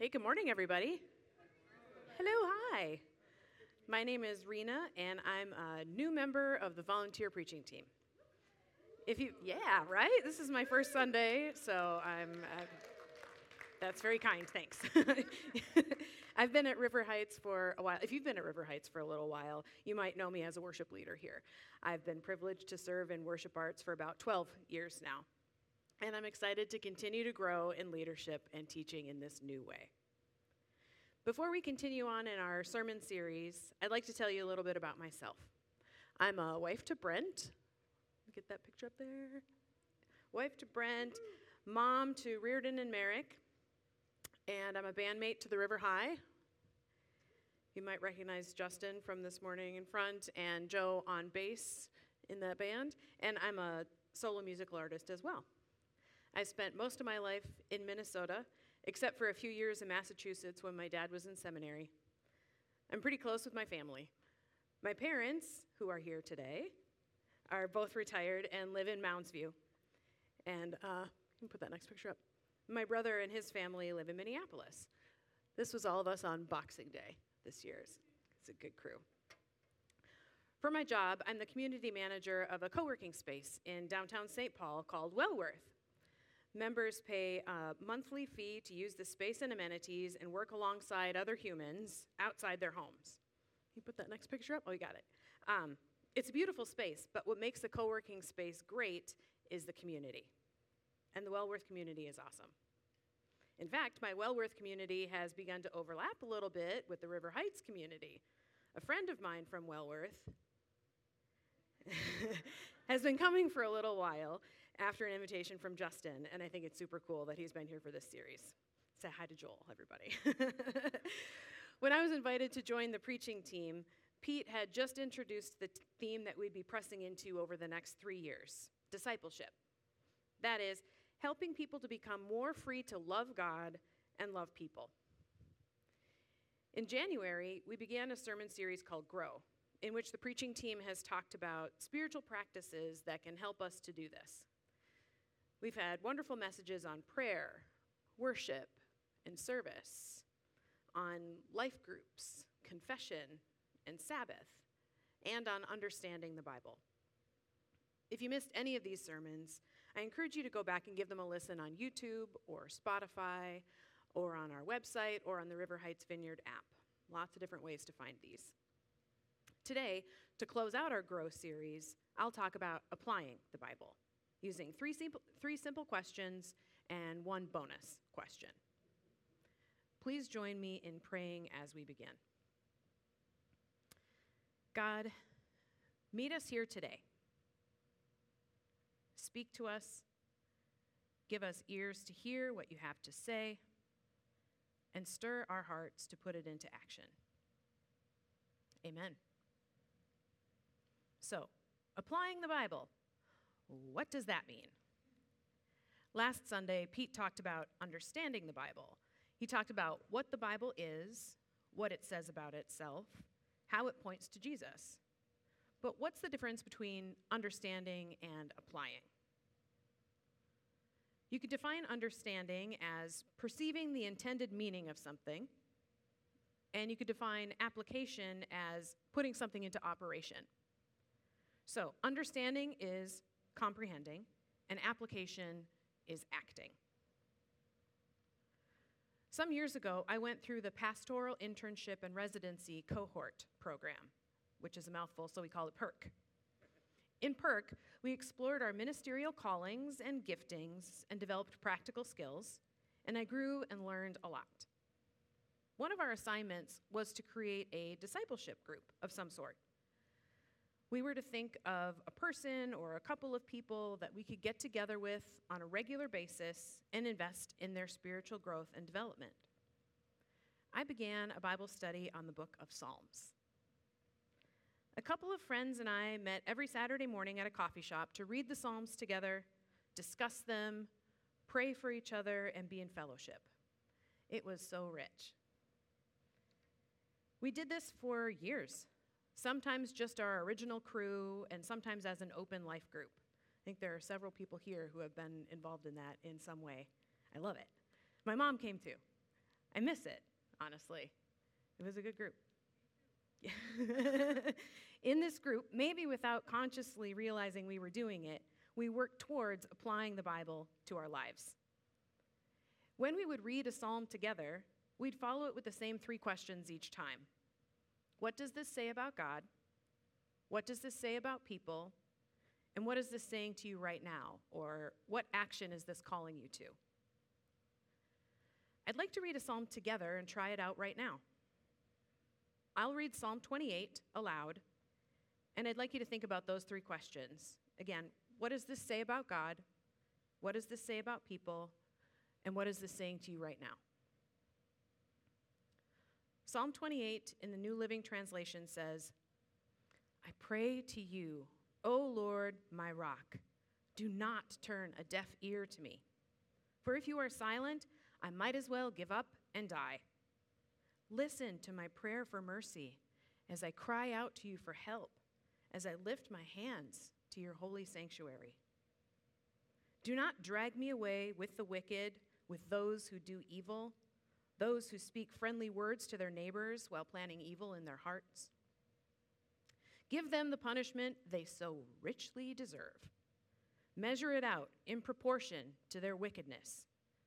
Hey, good morning, everybody. Hello, hi. My name is Rena, and I'm a new member of the volunteer preaching team. Yeah, right? This is my first Sunday, so that's very kind, thanks. I've been at River Heights for a while. If you've been at River Heights for a little while, you might know me as a worship leader here. I've been privileged to serve in worship arts for about 12 years now. And I'm excited to continue to grow in leadership and teaching in this new way. Before we continue on in our sermon series, I'd like to tell you a little bit about myself. I'm a wife to Brent. Get that picture up there. Wife to Brent, mom to Reardon and Merrick, and I'm a bandmate to the River High. You might recognize Justin from this morning in front and Joe on bass in that band, and I'm a solo musical artist as well. I spent most of my life in Minnesota, except for a few years in Massachusetts when my dad was in seminary. I'm pretty close with my family. My parents, who are here today, are both retired and live in Mounds View. And you can put that next picture up. My brother and his family live in Minneapolis. This was all of us on Boxing Day this year. It's a good crew. For my job, I'm the community manager of a co-working space in downtown St. Paul called Wellworth. Members pay a monthly fee to use the space and amenities and work alongside other humans outside their homes. Can you put that next picture up? Oh, you got it. It's a beautiful space, but what makes the co-working space great is the community. And the Wellworth community is awesome. In fact, my Wellworth community has begun to overlap a little bit with the River Heights community. A friend of mine from Wellworth has been coming for a little while after an invitation from Justin, and I think it's super cool that he's been here for this series. Say hi to Joel, everybody. When I was invited to join the preaching team, Pete had just introduced the theme that we'd be pressing into over the next 3 years, discipleship. That is, helping people to become more free to love God and love people. In January, we began a sermon series called Grow, in which the preaching team has talked about spiritual practices that can help us to do this. We've had wonderful messages on prayer, worship, and service, on life groups, confession, and Sabbath, and on understanding the Bible. If you missed any of these sermons, I encourage you to go back and give them a listen on YouTube or Spotify or on our website or on the River Heights Vineyard app. Lots of different ways to find these. Today, to close out our Grow series, I'll talk about applying the Bible, using three simple questions and one bonus question. Please join me in praying as we begin. God, meet us here today. Speak to us. Give us ears to hear what you have to say, and stir our hearts to put it into action. Amen. So, applying the Bible. What does that mean? Last Sunday, Pete talked about understanding the Bible. He talked about what the Bible is, what it says about itself, how it points to Jesus. But what's the difference between understanding and applying? You could define understanding as perceiving the intended meaning of something, and you could define application as putting something into operation. So, understanding is comprehending, and application is acting. Some years ago, I went through the Pastoral Internship and Residency Cohort Program, which is a mouthful, so we call it PERC. In PERC, we explored our ministerial callings and giftings and developed practical skills, and I grew and learned a lot. One of our assignments was to create a discipleship group of some sort. We were to think of a person or a couple of people that we could get together with on a regular basis and invest in their spiritual growth and development. I began a Bible study on the book of Psalms. A couple of friends and I met every Saturday morning at a coffee shop to read the Psalms together, discuss them, pray for each other, and be in fellowship. It was so rich. We did this for years. Sometimes just our original crew, and sometimes as an open life group. I think there are several people here who have been involved in that in some way. I love it. My mom came too. I miss it, honestly. It was a good group. In this group, maybe without consciously realizing we were doing it, we worked towards applying the Bible to our lives. When we would read a psalm together, we'd follow it with the same three questions each time. What does this say about God? What does this say about people? And what is this saying to you right now? Or what action is this calling you to? I'd like to read a psalm together and try it out right now. I'll read Psalm 28 aloud, and I'd like you to think about those three questions. Again, what does this say about God? What does this say about people? And what is this saying to you right now? Psalm 28 in the New Living Translation says, I pray to you, O Lord, my rock. Do not turn a deaf ear to me. For if you are silent, I might as well give up and die. Listen to my prayer for mercy as I cry out to you for help, as I lift my hands to your holy sanctuary. Do not drag me away with the wicked, with those who do evil, those who speak friendly words to their neighbors while planning evil in their hearts. Give them the punishment they so richly deserve. Measure it out in proportion to their wickedness.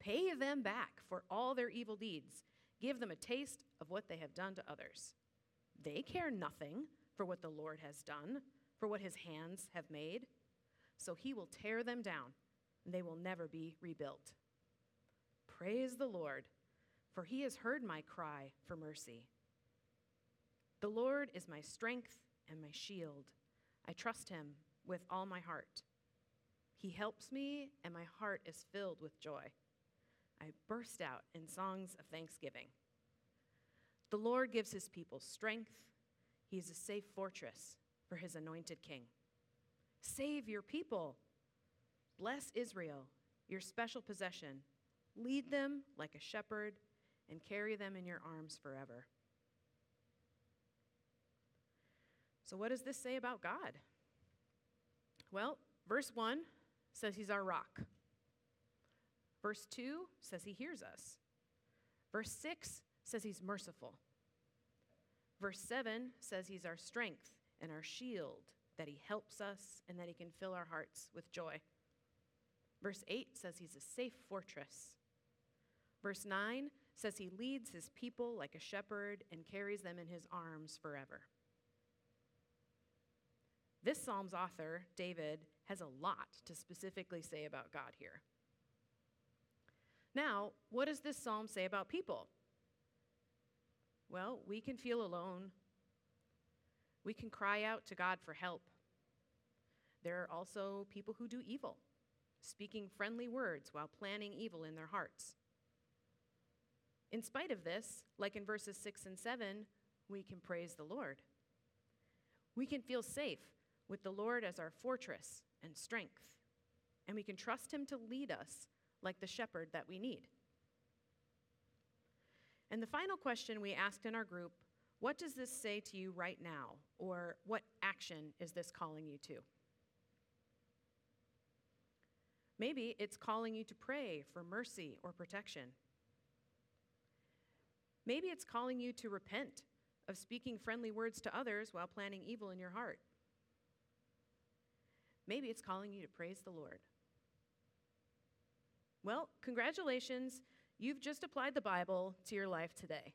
Pay them back for all their evil deeds. Give them a taste of what they have done to others. They care nothing for what the Lord has done, for what his hands have made. So he will tear them down, and they will never be rebuilt. Praise the Lord, for he has heard my cry for mercy. The Lord is my strength and my shield. I trust him with all my heart. He helps me, and my heart is filled with joy. I burst out in songs of thanksgiving. The Lord gives his people strength. He is a safe fortress for his anointed king. Save your people. Bless Israel, your special possession. Lead them like a shepherd and carry them in your arms forever. So what does this say about God? Well, verse 1 says he's our rock. Verse 2 says he hears us. Verse 6 says he's merciful. Verse 7 says he's our strength and our shield, that he helps us and that he can fill our hearts with joy. Verse 8 says he's a safe fortress. Verse 9 says he leads his people like a shepherd and carries them in his arms forever. This psalm's author, David, has a lot to specifically say about God here. Now, what does this psalm say about people? Well, we can feel alone. We can cry out to God for help. There are also people who do evil, speaking friendly words while planning evil in their hearts. In spite of this, like in verses 6 and 7, we can praise the Lord. We can feel safe with the Lord as our fortress and strength, and we can trust him to lead us like the shepherd that we need. And the final question we asked in our group, what does this say to you right now? Or what action is this calling you to? Maybe it's calling you to pray for mercy or protection. Maybe it's calling you to repent of speaking friendly words to others while planning evil in your heart. Maybe it's calling you to praise the Lord. Well, congratulations, you've just applied the Bible to your life today.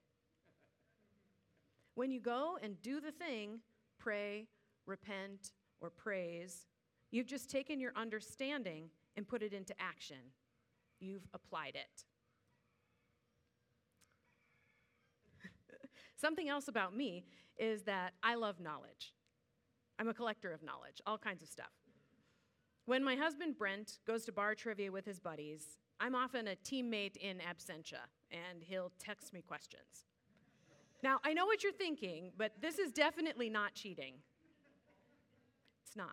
When you go and do the thing, pray, repent, or praise, you've just taken your understanding and put it into action. You've applied it. Something else about me is that I love knowledge. I'm a collector of knowledge, all kinds of stuff. When my husband, Brent, goes to bar trivia with his buddies, I'm often a teammate in absentia, and he'll text me questions. Now, I know what you're thinking, but this is definitely not cheating. It's not.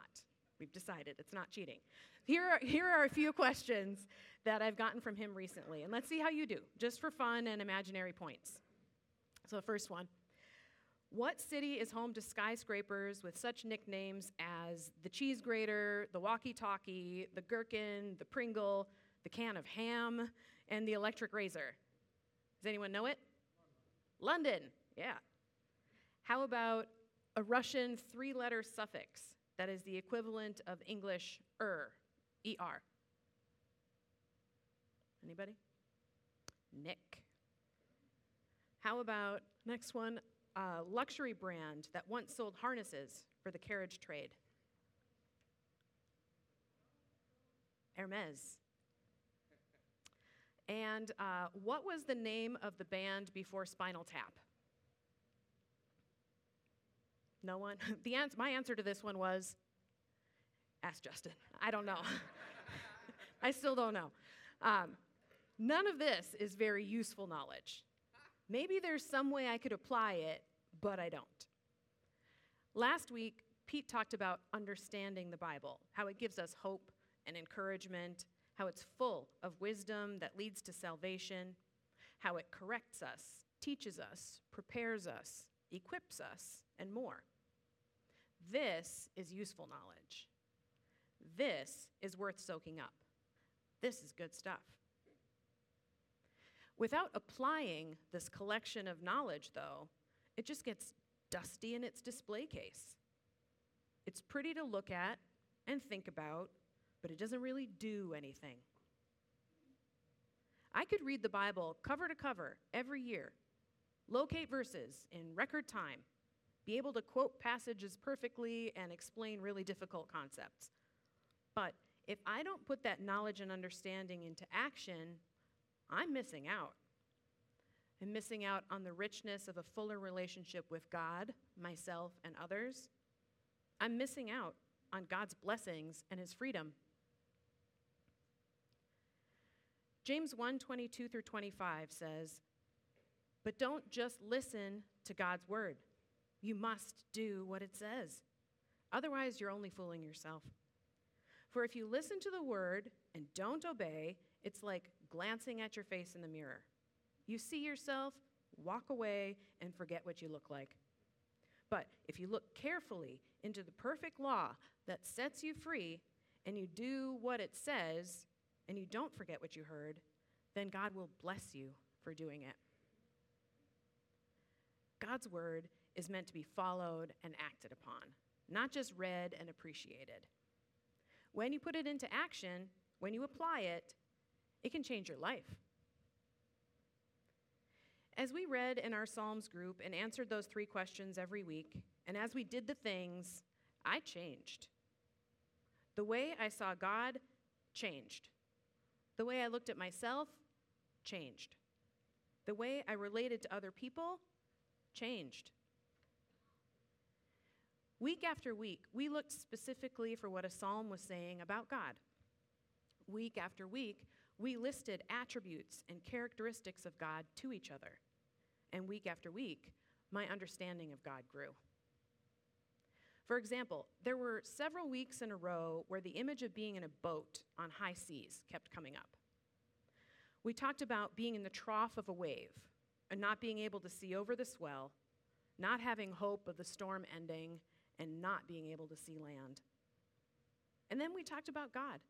We've decided it's not cheating. Here are a few questions that I've gotten from him recently, and let's see how you do, just for fun and imaginary points. So the first one, what city is home to skyscrapers with such nicknames as the cheese grater, the walkie-talkie, the gherkin, the Pringle, the can of ham, and the electric razor? Does anyone know it? London, yeah. How about a Russian three-letter suffix that is the equivalent of English er? Anybody? Nick. How about, next one, a luxury brand that once sold harnesses for the carriage trade? Hermes. And what was the name of the band before Spinal Tap? No one? My answer to this one was, ask Justin. I don't know. I still don't know. None of this is very useful knowledge. Maybe there's some way I could apply it, but I don't. Last week, Pete talked about understanding the Bible, how it gives us hope and encouragement, how it's full of wisdom that leads to salvation, how it corrects us, teaches us, prepares us, equips us, and more. This is useful knowledge. This is worth soaking up. This is good stuff. Without applying this collection of knowledge, though, it just gets dusty in its display case. It's pretty to look at and think about, but it doesn't really do anything. I could read the Bible cover to cover every year, locate verses in record time, be able to quote passages perfectly and explain really difficult concepts. But if I don't put that knowledge and understanding into action, I'm missing out. I'm missing out on the richness of a fuller relationship with God, myself, and others. I'm missing out on God's blessings and his freedom. James 1:22 through 25 says, "But don't just listen to God's word. You must do what it says. Otherwise, you're only fooling yourself. For if you listen to the word and don't obey, it's like glancing at your face in the mirror. You see yourself, walk away, and forget what you look like. But if you look carefully into the perfect law that sets you free, and you do what it says, and you don't forget what you heard, then God will bless you for doing it." God's word is meant to be followed and acted upon, not just read and appreciated. When you put it into action, when you apply it, it can change your life. As we read in our Psalms group and answered those three questions every week, and as we did the things, I changed. The way I saw God changed. The way I looked at myself changed. The way I related to other people changed. Week after week, we looked specifically for what a psalm was saying about God. Week after week, we listed attributes and characteristics of God to each other. And week after week, my understanding of God grew. For example, there were several weeks in a row where the image of being in a boat on high seas kept coming up. We talked about being in the trough of a wave and not being able to see over the swell, not having hope of the storm ending, and not being able to see land. And then we talked about God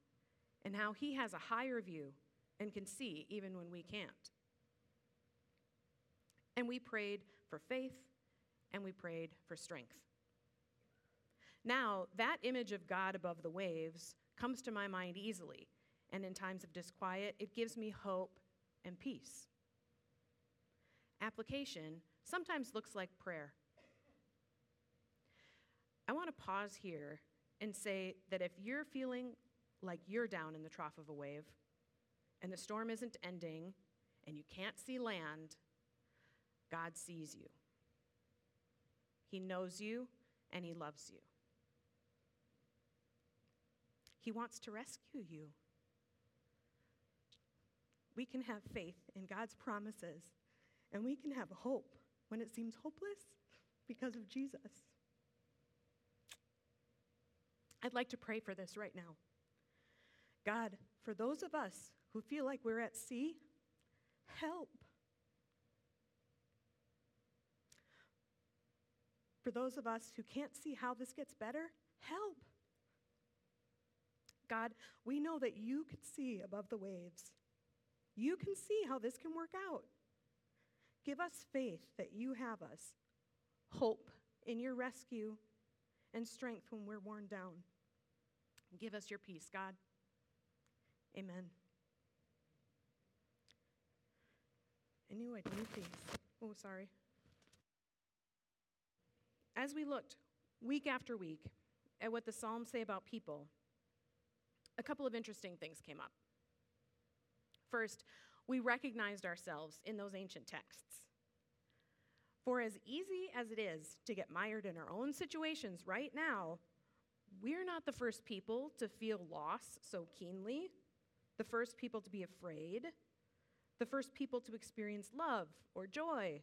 and how he has a higher view and can see even when we can't. And we prayed for faith, and we prayed for strength. Now, that image of God above the waves comes to my mind easily, and in times of disquiet, it gives me hope and peace. Application sometimes looks like prayer. I want to pause here and say that if you're feeling like you're down in the trough of a wave, and the storm isn't ending, and you can't see land, God sees you. He knows you, and he loves you. He wants to rescue you. We can have faith in God's promises, and we can have hope when it seems hopeless because of Jesus. I'd like to pray for this right now. God, for those of us who feel like we're at sea, help. For those of us who can't see how this gets better, help. God, we know that you can see above the waves. You can see how this can work out. Give us faith that you have us, hope in your rescue, and strength when we're worn down. Give us your peace, God. Amen. I knew I'd move these. Oh, sorry. As we looked week after week at what the Psalms say about people, a couple of interesting things came up. First, we recognized ourselves in those ancient texts. For as easy as it is to get mired in our own situations right now, we're not the first people to feel loss so keenly, the first people to be afraid, the first people to experience love or joy.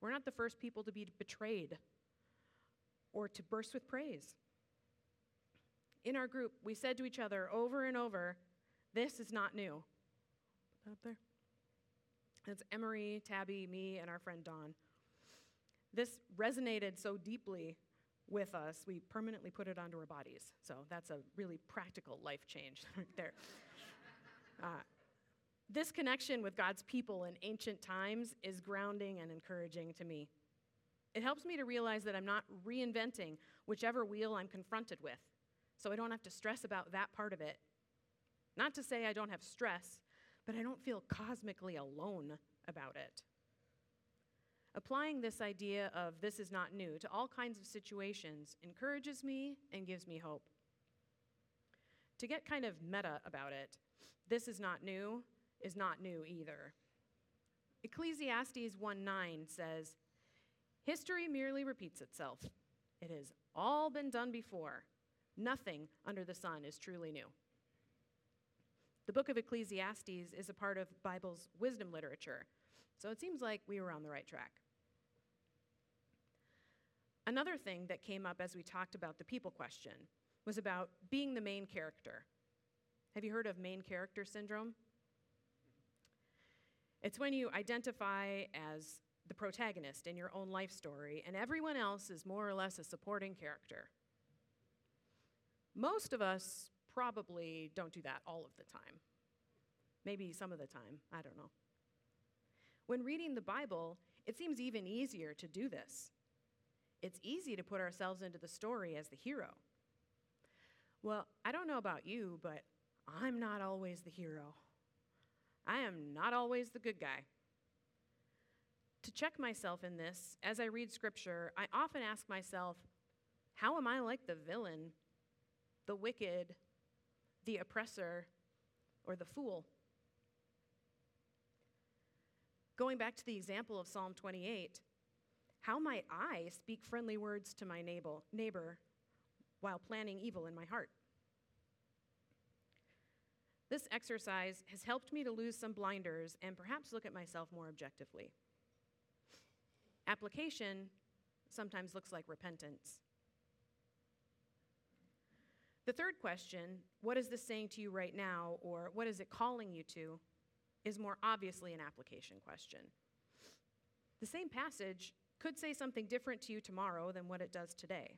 We're not the first people to be betrayed or to burst with praise. In our group, we said to each other over and over, this is not new. Put that up there. That's Emery, Tabby, me, and our friend Dawn. This resonated so deeply with us, we permanently put it onto our bodies. So that's a really practical life change right there. This connection with God's people in ancient times is grounding and encouraging to me. It helps me to realize that I'm not reinventing whichever wheel I'm confronted with, so I don't have to stress about that part of it. Not to say I don't have stress, but I don't feel cosmically alone about it. Applying this idea of this is not new to all kinds of situations encourages me and gives me hope. To get kind of meta about it, this is not new either. Ecclesiastes 1:9 says, history merely repeats itself. It has all been done before. Nothing under the sun is truly new. The book of Ecclesiastes is a part of the Bible's wisdom literature, so it seems like we were on the right track. Another thing that came up as we talked about the people question was about being the main character. Have you heard of main character syndrome? It's when you identify as the protagonist in your own life story, and everyone else is more or less a supporting character. Most of us probably don't do that all of the time. Maybe some of the time, I don't know. When reading the Bible, it seems even easier to do this. It's easy to put ourselves into the story as the hero. Well, I don't know about you, but I'm not always the hero. I am not always the good guy. To check myself in this, as I read Scripture, I often ask myself, how am I like the villain, the wicked, the oppressor, or the fool? Going back to the example of Psalm 28, how might I speak friendly words to my neighbor while planning evil in my heart? This exercise has helped me to lose some blinders and perhaps look at myself more objectively. Application sometimes looks like repentance. The third question, what is this saying to you right now, or what is it calling you to, is more obviously an application question. The same passage could say something different to you tomorrow than what it does today.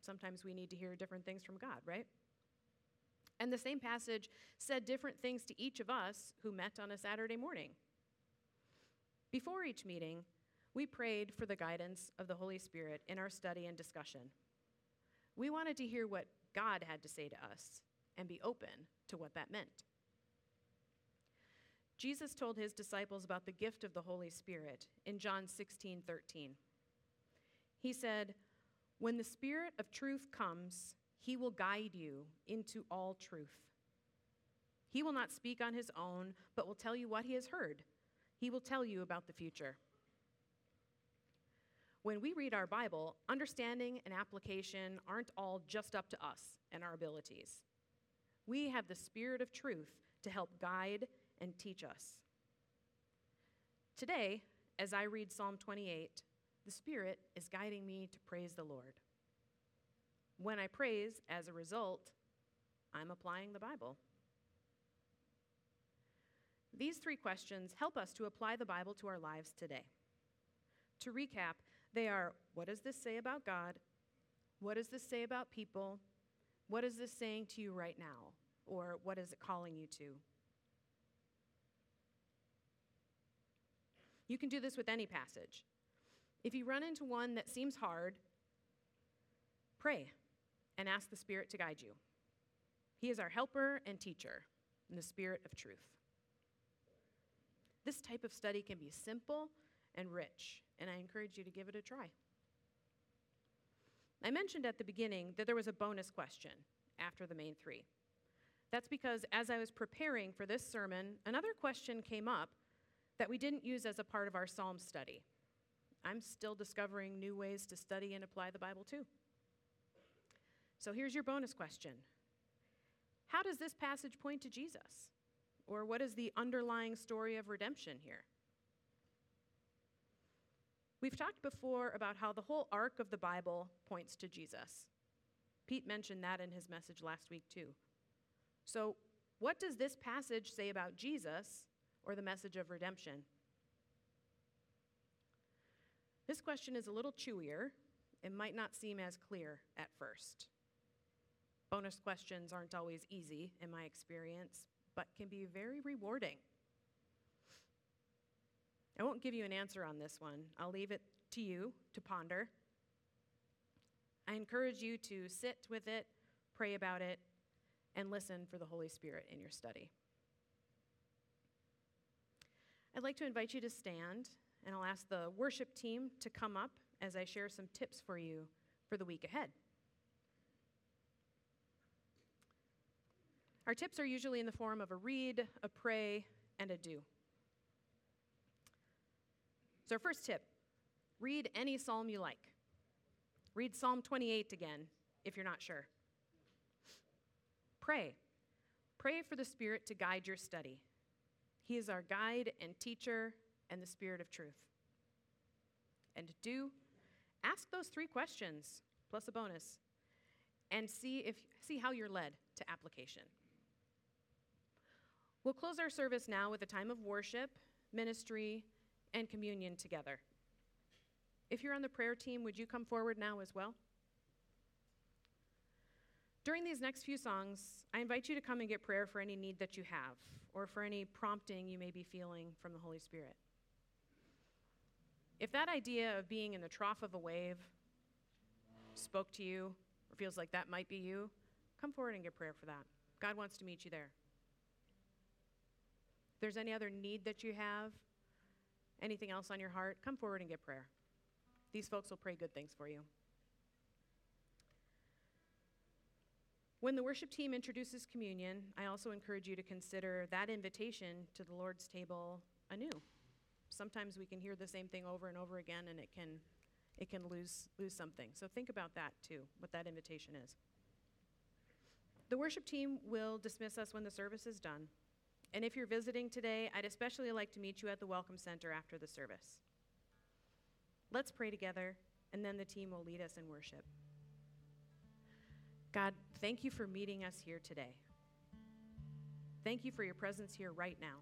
Sometimes we need to hear different things from God, right? And the same passage said different things to each of us who met on a Saturday morning. Before each meeting, we prayed for the guidance of the Holy Spirit in our study and discussion. We wanted to hear what God had to say to us and be open to what that meant. Jesus told his disciples about the gift of the Holy Spirit in John 16:13. He said, "When the Spirit of truth comes, he will guide you into all truth. He will not speak on his own, but will tell you what he has heard. He will tell you about the future." When we read our Bible, understanding and application aren't all just up to us and our abilities. We have the Spirit of truth to help guide and teach us. Today, as I read Psalm 28, the Spirit is guiding me to praise the Lord. When I praise, as a result, I'm applying the Bible. These three questions help us to apply the Bible to our lives today. To recap, they are, what does this say about God? What does this say about people? What is this saying to you right now? Or what is it calling you to? You can do this with any passage. If you run into one that seems hard, pray and ask the Spirit to guide you. He is our helper and teacher in the Spirit of truth. This type of study can be simple and rich, and I encourage you to give it a try. I mentioned at the beginning that there was a bonus question after the main three. That's because as I was preparing for this sermon, another question came up that we didn't use as a part of our Psalm study. I'm still discovering new ways to study and apply the Bible too. So here's your bonus question. How does this passage point to Jesus? Or what is the underlying story of redemption here? We've talked before about how the whole arc of the Bible points to Jesus. Pete mentioned that in his message last week too. So what does this passage say about Jesus or the message of redemption? This question is a little chewier. It might not seem as clear at first. Bonus questions aren't always easy in my experience, but can be very rewarding. I won't give you an answer on this one. I'll leave it to you to ponder. I encourage you to sit with it, pray about it, and listen for the Holy Spirit in your study. I'd like to invite you to stand, and I'll ask the worship team to come up as I share some tips for you for the week ahead. Our tips are usually in the form of a read, a pray, and a do. So our first tip, read any psalm you like. Read Psalm 28 again if you're not sure. Pray. Pray for the Spirit to guide your study. He is our guide and teacher and the Spirit of truth. And do, ask those three questions, plus a bonus, and see how you're led to application. We'll close our service now with a time of worship, ministry, and communion together. If you're on the prayer team, would you come forward now as well? During these next few songs, I invite you to come and get prayer for any need that you have or for any prompting you may be feeling from the Holy Spirit. If that idea of being in the trough of a wave spoke to you or feels like that might be you, come forward and get prayer for that. God wants to meet you there. If there's any other need that you have, anything else on your heart, come forward and get prayer. These folks will pray good things for you. When the worship team introduces communion, I also encourage you to consider that invitation to the Lord's table anew. Sometimes we can hear the same thing over and over again, and it can lose something. So think about that too, what that invitation is. The worship team will dismiss us when the service is done. And if you're visiting today, I'd especially like to meet you at the Welcome Center after the service. Let's pray together, and then the team will lead us in worship. God, thank you for meeting us here today. Thank you for your presence here right now.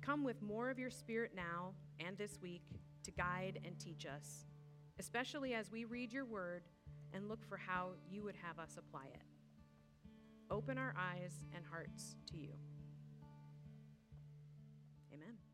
Come with more of your Spirit now and this week to guide and teach us, especially as we read your word and look for how you would have us apply it. Open our eyes and hearts to you. Amen.